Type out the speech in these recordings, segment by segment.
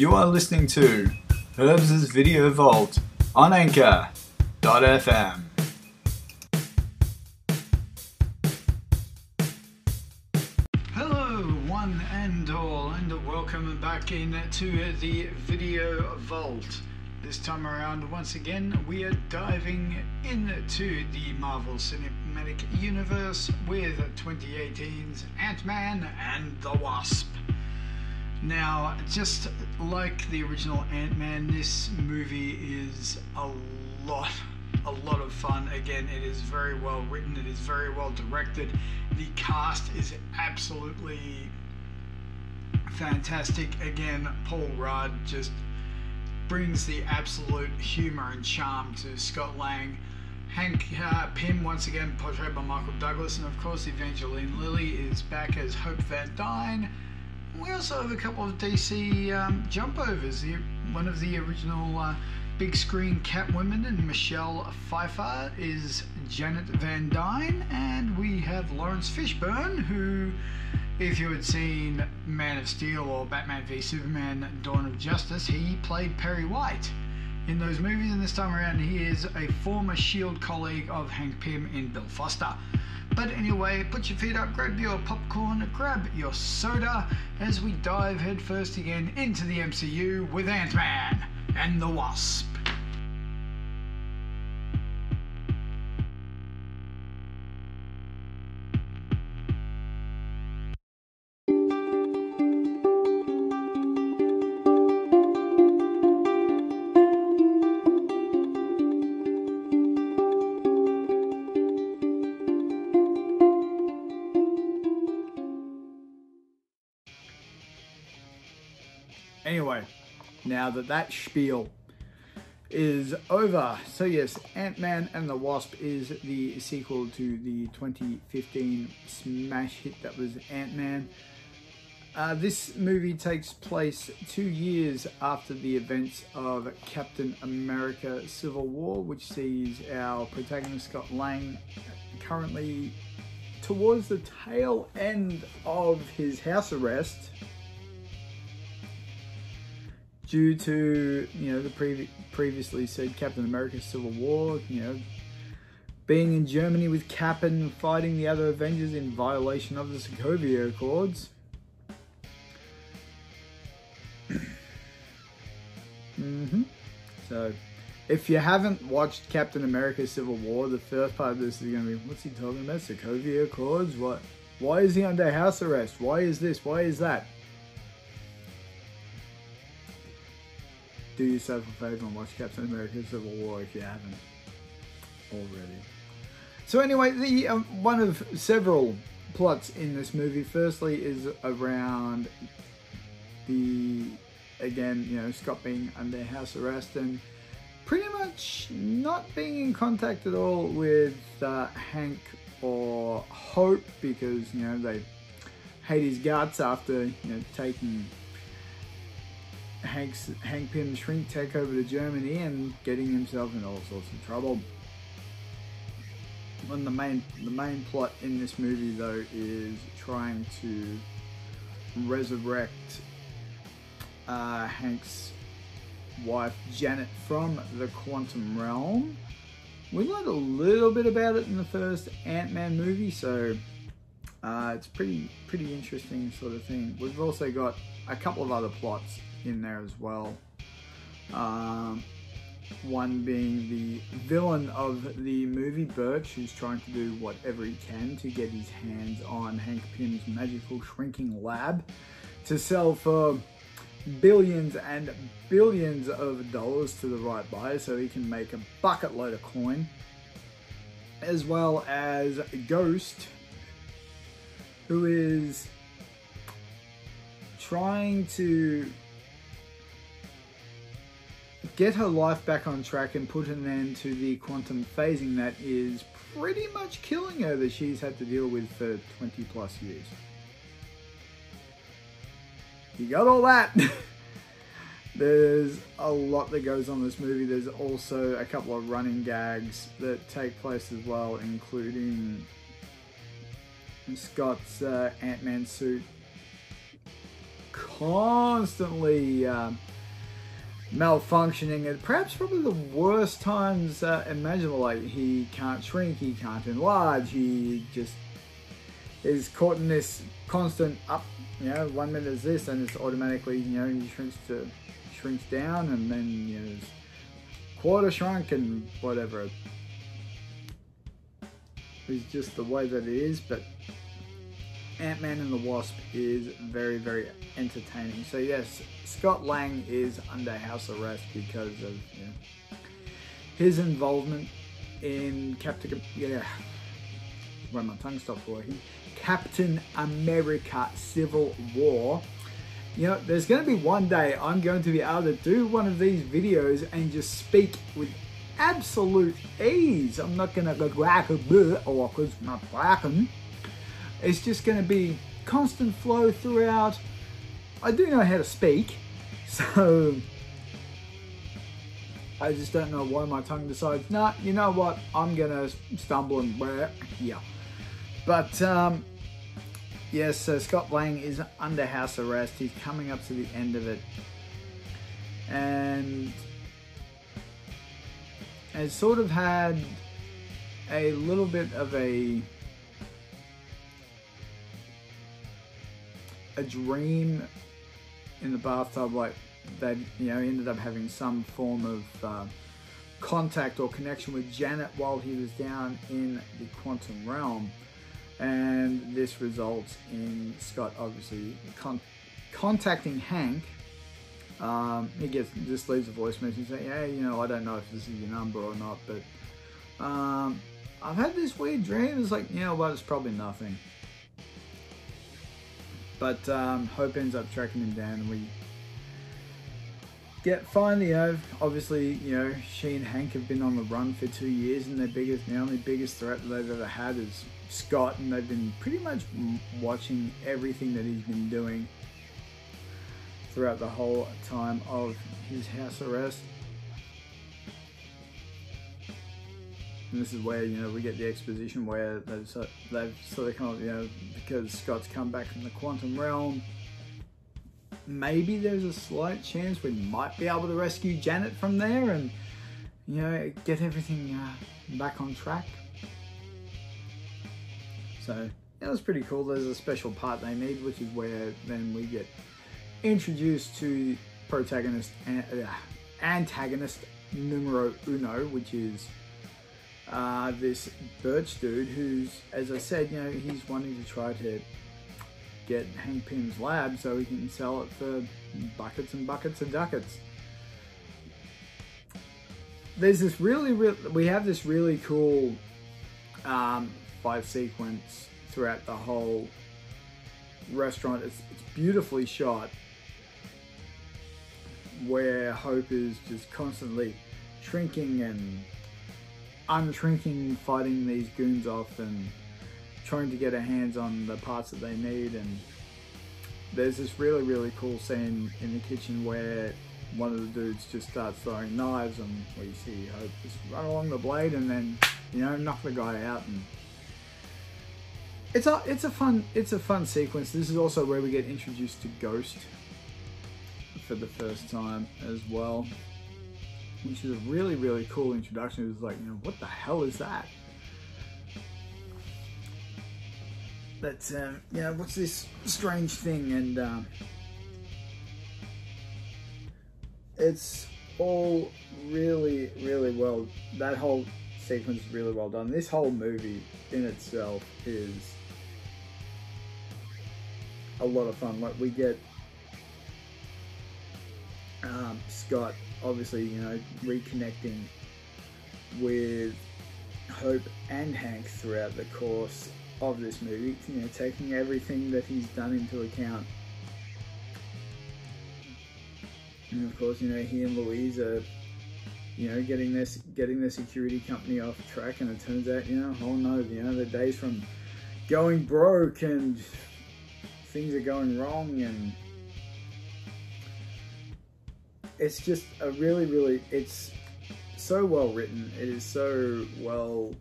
You are listening to Herbs' Video Vault on Anchor.fm. Hello, one and all, and welcome back into the Video Vault. This time around, once again, we are diving into the Marvel Cinematic Universe with 2018's Ant-Man and the Wasp. Now, just like the original Ant-Man, this movie is a lot of fun. Again, it is very well written, it is very well directed. The cast is absolutely fantastic. Again, Paul Rudd just brings the absolute humor and charm to Scott Lang. Hank Pym, once again, portrayed by Michael Douglas, and of course Evangeline Lilly is back as Hope Van Dyne. We also have a couple of DC jump overs. One of the original big screen Catwomen, and Michelle Pfeiffer, is Janet Van Dyne. And we have Laurence Fishburne, who, if you had seen Man of Steel or Batman v Superman Dawn of Justice, he played Perry White in those movies. And this time around, he is a former S.H.I.E.L.D. colleague of Hank Pym in Bill Foster. But anyway, put your feet up, grab your popcorn, grab your soda, as we dive headfirst again into the MCU with Ant-Man and the Wasp. Anyway, now that spiel is over. So yes, Ant-Man and the Wasp is the sequel to the 2015 smash hit that was Ant-Man. This movie takes place 2 years after the events of Captain America Civil War, which sees our protagonist Scott Lang currently towards the tail end of his house arrest, due to, you know, the previously said Captain America Civil War, you know, being in Germany with Cap and fighting the other Avengers in violation of the Sokovia Accords. So, if you haven't watched Captain America Civil War, the first part of this is going to be, what's he talking about? Sokovia Accords? What? Why is he under house arrest? Why is this? Why is that? Do yourself a favor and watch Captain America Civil War if you haven't already. So anyway, the one of several plots in this movie. Firstly is around the, again, you know, Scott being under house arrest and pretty much not being in contact at all with Hank or Hope, because, you know, they hate his guts after, you know, taking Hank Pym shrink tech over to Germany and getting himself in all sorts of trouble. And the main plot in this movie, though, is trying to resurrect Hank's wife Janet from the quantum realm. We learned a little bit about it in the first Ant-Man movie, so it's pretty interesting sort of thing. We've also got a couple of other plots in there as well. One being the villain of the movie, Birch, who's trying to do whatever he can to get his hands on Hank Pym's magical shrinking lab to sell for billions and billions of dollars to the right buyer so he can make a bucket load of coin, as well as Ghost, who is trying to get her life back on track and put an end to the quantum phasing that is pretty much killing her, that she's had to deal with for 20 plus years. You got all that? There's a lot that goes on in this movie. There's also a couple of running gags that take place as well, including Scott's Ant-Man suit constantly malfunctioning at perhaps probably the worst times imaginable. Like, he can't shrink, he can't enlarge, he just is caught in this constant up, you know, 1 minute is this and it's automatically, you know, he shrinks down, and then, you know, it's quarter shrunk and whatever. It's just the way that it is. But Ant-Man and the Wasp is very, very entertaining. So yes, Scott Lang is under house arrest because of, you know, his involvement in Captain America Civil War. You know, there's going to be one day I'm going to be able to do one of these videos and just speak with absolute ease. I'm not going to go black or because not blacken. It's just going to be constant flow throughout. I do know how to speak, so I just don't know why my tongue decides, nah, you know what, I'm going to stumble and bleh, yeah. But yes, so Scott Lang is under house arrest. He's coming up to the end of it. And has sort of had a little bit of a dream in the bathtub, like that, you know, ended up having some form of contact or connection with Janet while he was down in the quantum realm, and this results in Scott obviously contacting Hank. He just leaves a voice message saying, hey, you know, I don't know if this is your number or not, but I've had this weird dream. It's like, you know what, it's probably nothing. But Hope ends up tracking him down, and we get finally, you know, obviously, you know, she and Hank have been on the run for 2 years, and their biggest, the only biggest threat that they've ever had is Scott, and they've been pretty much watching everything that he's been doing throughout the whole time of his house arrest. And this is where, you know, we get the exposition where they've sort of come up, you know, because Scott's come back from the quantum realm, maybe there's a slight chance we might be able to rescue Janet from there and, you know, get everything back on track. So that was pretty cool. There's a special part they need, which is where then we get introduced to protagonist and antagonist numero uno, which is this Birch dude, who's, as I said, you know, he's wanting to try to get Hank Pym's lab so he can sell it for buckets and buckets of ducats. There's this we have this really cool fight sequence throughout the whole restaurant. It's beautifully shot, where Hope is just constantly shrinking and unshrinking, fighting these goons off and trying to get her hands on the parts that they need. And there's this really, really cool scene in the kitchen where one of the dudes just starts throwing knives, and we see Hope just run along the blade and then, you know, knock the guy out. And it's a fun sequence. This is also where we get introduced to Ghost for the first time as well, which is a really, really cool introduction. It was like, you know, what the hell is that? That's, you know, what's this strange thing? And it's all really, really well. That whole sequence is really well done. This whole movie in itself is a lot of fun. Like, we get Scott, obviously, you know, reconnecting with Hope and Hank throughout the course of this movie, you know, taking everything that he's done into account. And of course, you know, he and Louise are, you know, getting their security company off track, and it turns out, you know, oh no, you know, the days from going broke and things are going wrong. And it's just a really, really, it's so well written. It is so well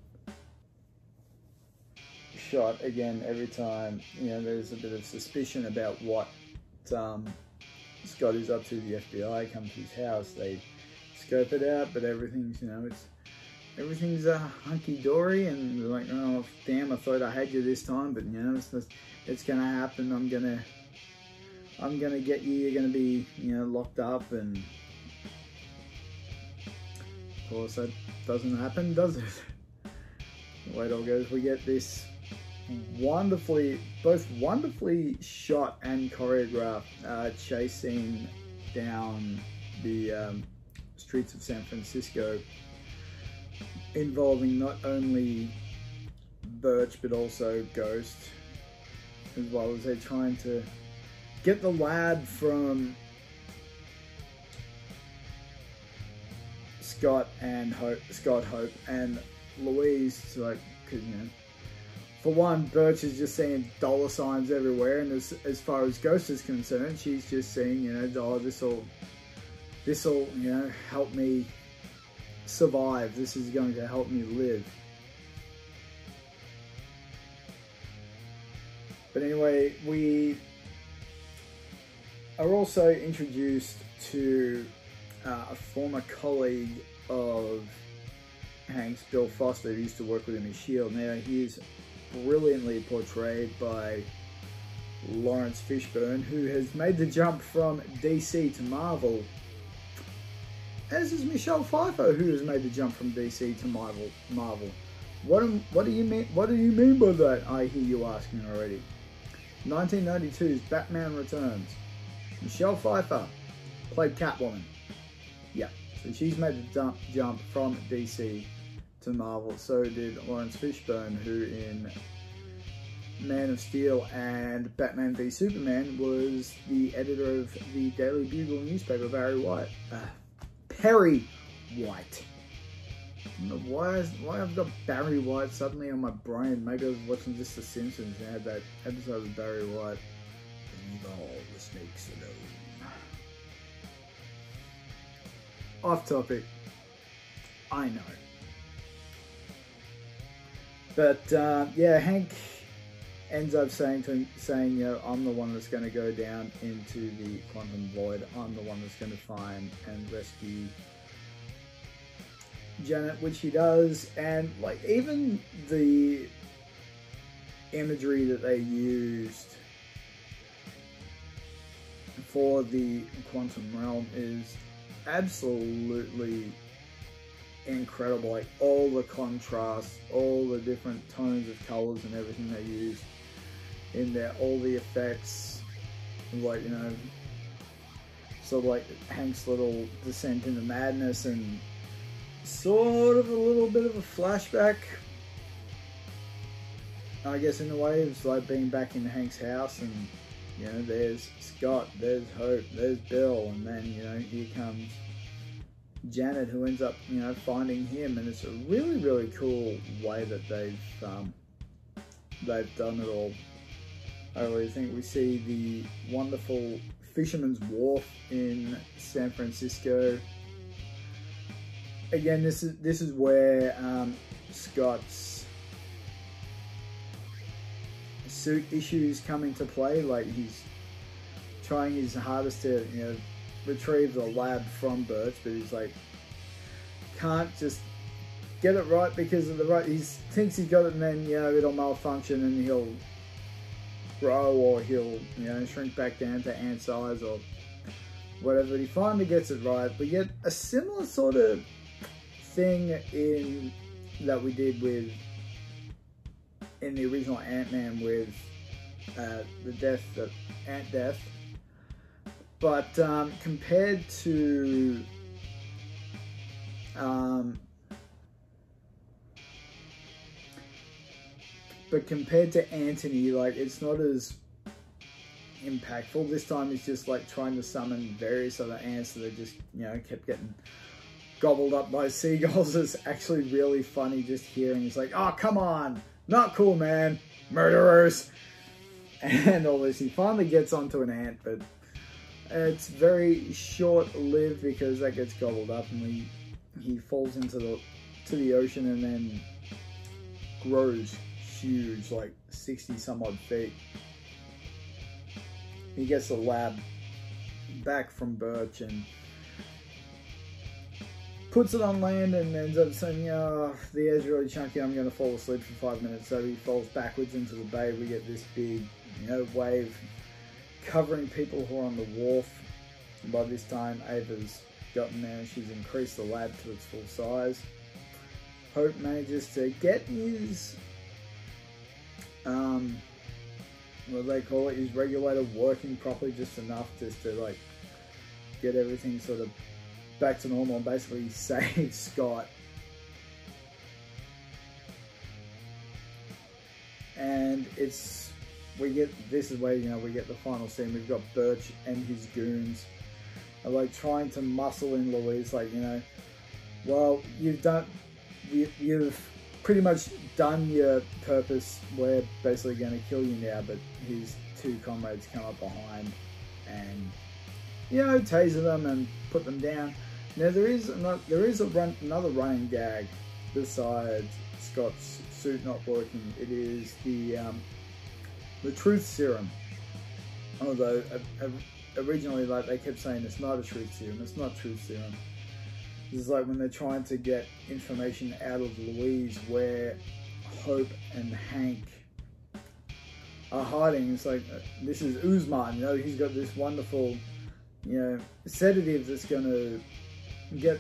shot. Again, every time, you know, there's a bit of suspicion about what Scotty's up to the FBI, come to his house, they scope it out, but everything's, you know, it's everything's hunky-dory, and they're like, oh, damn, I thought I had you this time, but, you know, it's going to happen, I'm going to get you, you're going to be, you know, locked up, and of course that doesn't happen, does it? The way it all goes, we get this both wonderfully shot and choreographed chase scene down the streets of San Francisco, involving not only Birch but also Ghost as well, as they're trying to get the lab from Scott, Hope, and Louise, like, because, you know, for one, Birch is just seeing dollar signs everywhere, and as far as Ghost is concerned, she's just seeing, you know, oh, this will, you know, help me survive. This is going to help me live. But anyway, we are also introduced to a former colleague of Hank's, Bill Foster, who used to work with him in S.H.I.E.L.D. Now, he's brilliantly portrayed by Laurence Fishburne, who has made the jump from DC to Marvel, as is Michelle Pfeiffer, who has made the jump from DC to Marvel. What do you mean by that, I hear you asking already. 1992's Batman Returns. Michelle Pfeiffer played Catwoman. Yeah, so she's made the jump from DC to Marvel. So did Laurence Fishburne, who in Man of Steel and Batman v Superman was the editor of the Daily Bugle newspaper, Perry White. I don't know why I've got Barry White suddenly on my brain. Maybe I was watching just The Simpsons and had that episode of Barry White. Leave all the snakes alone. Off topic. I know. But yeah, Hank ends up saying, you know, I'm the one that's going to go down into the quantum void. I'm the one that's going to find and rescue Janet, which he does. And like, even the imagery that they used for the quantum realm is absolutely incredible. Like, all the contrasts, all the different tones of colors and everything they used in there, all the effects, like, you know, sort of like Hank's little descent into madness, and sort of a little bit of a flashback, I guess, in a way. It's like being back in Hank's house, and, you know, there's Scott, there's Hope, there's Bill, and then, you know, here comes Janet, who ends up, you know, finding him, and it's a really, really cool way that they've done it all. I really think we see the wonderful Fisherman's Wharf in San Francisco. Again, this is where Scott's suit issues come into play. Like, he's trying his hardest to, you know, retrieve the lab from Birch, but he's like, can't just get it right because of the right. He thinks he's got it, and then, you know, it'll malfunction, and he'll grow, or he'll, you know, shrink back down to ant size or whatever. But he finally gets it right. We get a similar sort of thing in that we did with in the original Ant-Man with the ant death. But compared to Anthony, like, it's not as impactful. This time he's just like trying to summon various other ants that just, you know, kept getting gobbled up by seagulls. It's actually really funny just hearing. He's like, oh, come on, not cool, man, murderers, and all this. He finally gets onto an ant, but it's very short-lived because that gets gobbled up, and he falls into the ocean, and then grows huge, like 60 some odd feet. He gets the lab back from Birch and puts it on land and ends up saying, oh, the air's really chunky, I'm going to fall asleep for 5 minutes. So he falls backwards into the bay. We get this big, wave covering people who are on the wharf. And by this time, Ava's gotten there and she's increased the lab to its full size. Hope manages to get his, his regulator working properly just enough just to, get everything sort of back to normal and basically save Scott. And this is where, we get the final scene. We've got Birch and his goons are trying to muscle in Louise, well, you've pretty much done your purpose. We're basically going to kill you now, but his two comrades come up behind and, taser them and put them down. Now there is another running gag besides Scott's suit not working. It is the truth serum. Although originally, they kept saying it's not a truth serum. It's not truth serum. This is when they're trying to get information out of Louise where Hope and Hank are hiding. It's this is Usman. He's got this wonderful, sedative that's going to get,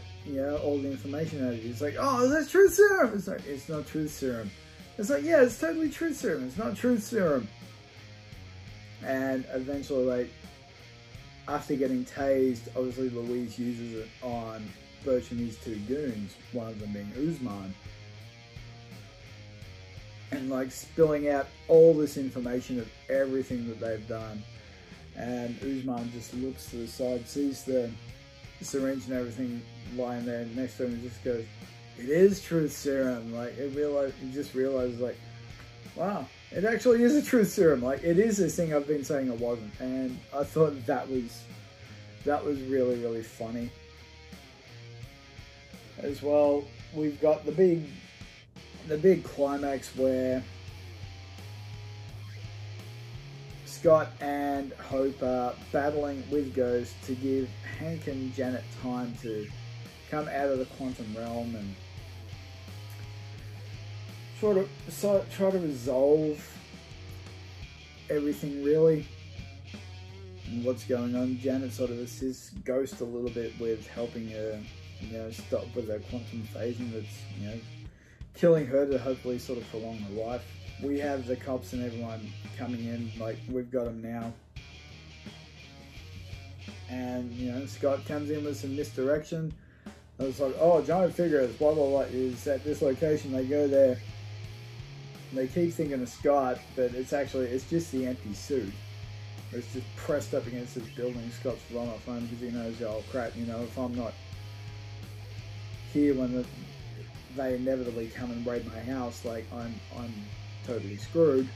all the information out of you. It's oh, that's truth serum. It's it's not truth serum. It's yeah, it's totally truth serum. It's not truth serum. And eventually, after getting tased, obviously Louise uses it on Birch and his two goons, one of them being Usman. And spilling out all this information of everything that they've done. And Usman just looks to the side, sees the syringe and everything lying there, and next to him just goes, it is truth serum. He just realizes, wow, it actually is a truth serum. It is this thing I've been saying it wasn't. And I thought that was really, really funny. As well, we've got the big climax where Scott and Hope are battling with Ghost to give Hank and Janet time to come out of the quantum realm and try to resolve everything, really, and what's going on. Janet sort of assists Ghost a little bit with helping her, stop with her quantum phasing that's, killing her to hopefully sort of prolong her life. We have the cops and everyone coming in, we've got them now. And, Scott comes in with some misdirection. I was oh, Johnny Figueres, blah, blah, blah, is at this location. They go there, they keep thinking of Scott, but it's just the empty suit. It's just pressed up against this building. Scott's run off home because he knows, oh crap, if I'm not here when they inevitably come and raid my house, I'm totally screwed.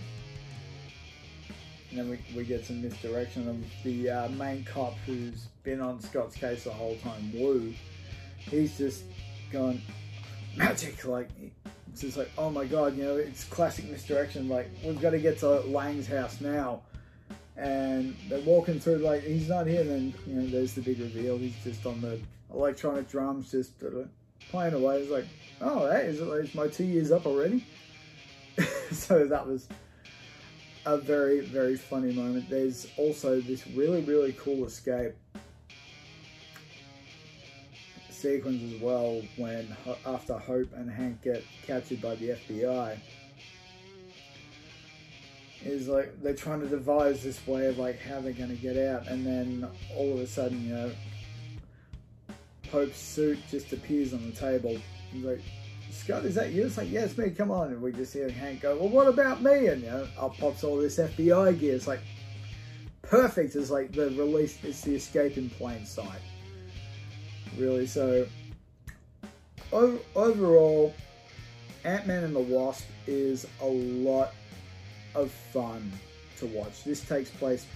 And then we get some misdirection of the main cop who's been on Scott's case the whole time, Wu. He's just gone magic, it's just oh my god, it's classic misdirection, we've got to get to Lang's house now. And they're walking through, he's not here, and then, there's the big reveal, he's just on the electronic drums, just playing away. It's oh, that is it's my 2 years up already. So that was a very, very funny moment. There's also this really, really cool escape sequence as well, when after Hope and Hank get captured by the FBI, is they're trying to devise this way of how they're going to get out, and then all of a sudden, Hope's suit just appears on the table. He's Scott, is that you? It's yeah, it's me, come on. And we just hear Hank go, well, what about me? And up pops all this FBI gear. It's perfect. It's the release, it's the escape in plain sight, really. So overall, Ant-Man and the Wasp is a lot of fun to watch. This takes place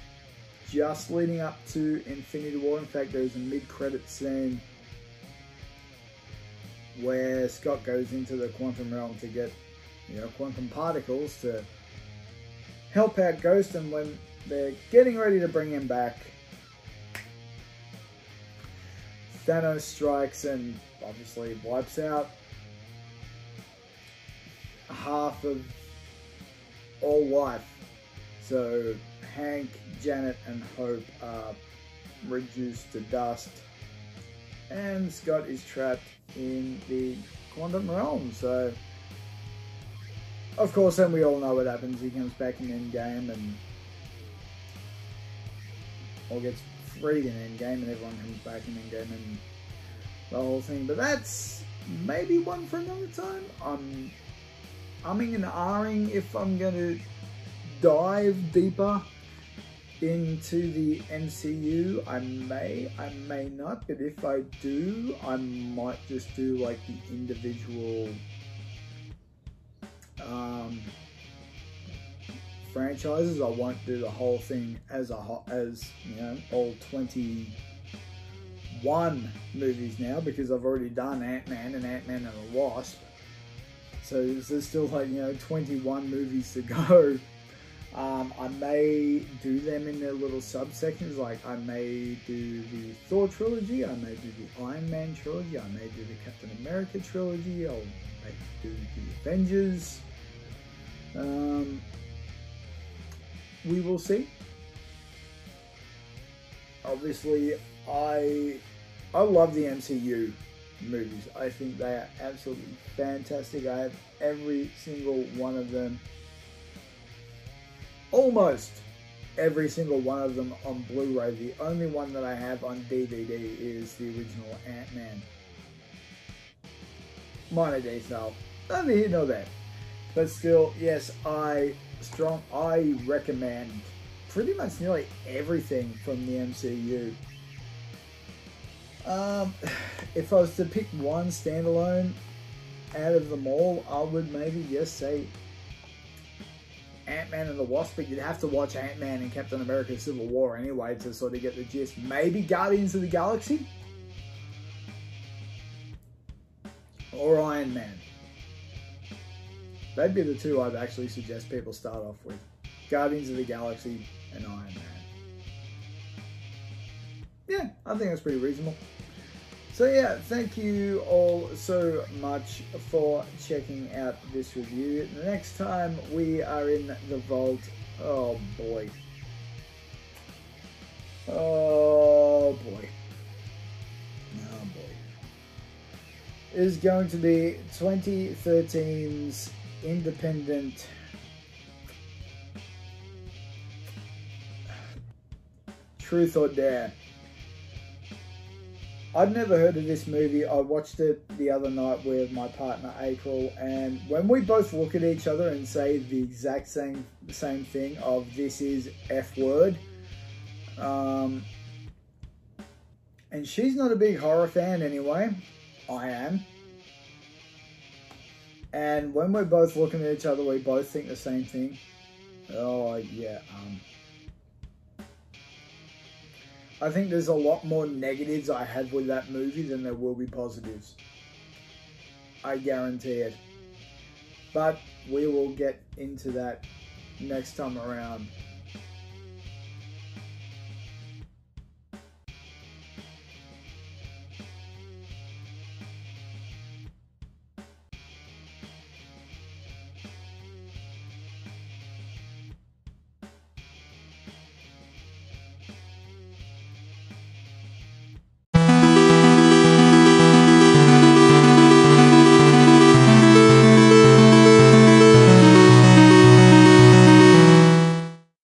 just leading up to Infinity War. In fact, there's a mid-credit scene where Scott goes into the quantum realm to get, quantum particles to help out Ghost, and when they're getting ready to bring him back, Thanos strikes and obviously wipes out half of all life. So Hank, Janet and Hope are reduced to dust, and Scott is trapped in the quantum realm. So of course, and we all know what happens. He comes back in Endgame and all gets freed in Endgame, and everyone comes back in Endgame and the whole thing. But that's maybe one for another time. I'm umming and ahhing if I'm going to dive deeper into the MCU. I may not, but if I do, I might just do like the individual franchises. I won't do the whole thing as you know, all 21 movies now, because I've already done Ant-Man and Ant-Man and the Wasp. So there's still like, you know, 21 movies to go. I may do them in their little subsections. Like I may do the Thor trilogy, I may do the Iron Man trilogy, I may do the Captain America trilogy, I'll may do the Avengers. We will see. Obviously, I love the MCU movies. I think they are absolutely fantastic. I have every single one of them, almost every single one of them, on Blu-ray. The only one that I have on DVD is the original Ant-Man. Minor detail, neither here nor there, but still, yes, I recommend pretty much nearly everything from the MCU. If I was to pick one standalone out of them all, I would maybe just say Ant-Man and the Wasp, but you'd have to watch Ant-Man and Captain America Civil War anyway to sort of get the gist. Maybe Guardians of the Galaxy? Or Iron Man. That'd be the two I'd actually suggest people start off with. Guardians of the Galaxy and Iron Man. Yeah, I think that's pretty reasonable. So yeah, thank you all so much for checking out this review. The next time we are in the vault, oh boy. Oh boy. Oh boy. It is going to be 2013's independent Truth or Dare. I'd never heard of this movie. I watched it the other night with my partner April, and when we both look at each other and say the exact same thing of "this is F word," and she's not a big horror fan anyway, I am. And when we're both looking at each other, we both think the same thing. Oh yeah. I think there's a lot more negatives I have with that movie than there will be positives. I guarantee it. But we will get into that next time around.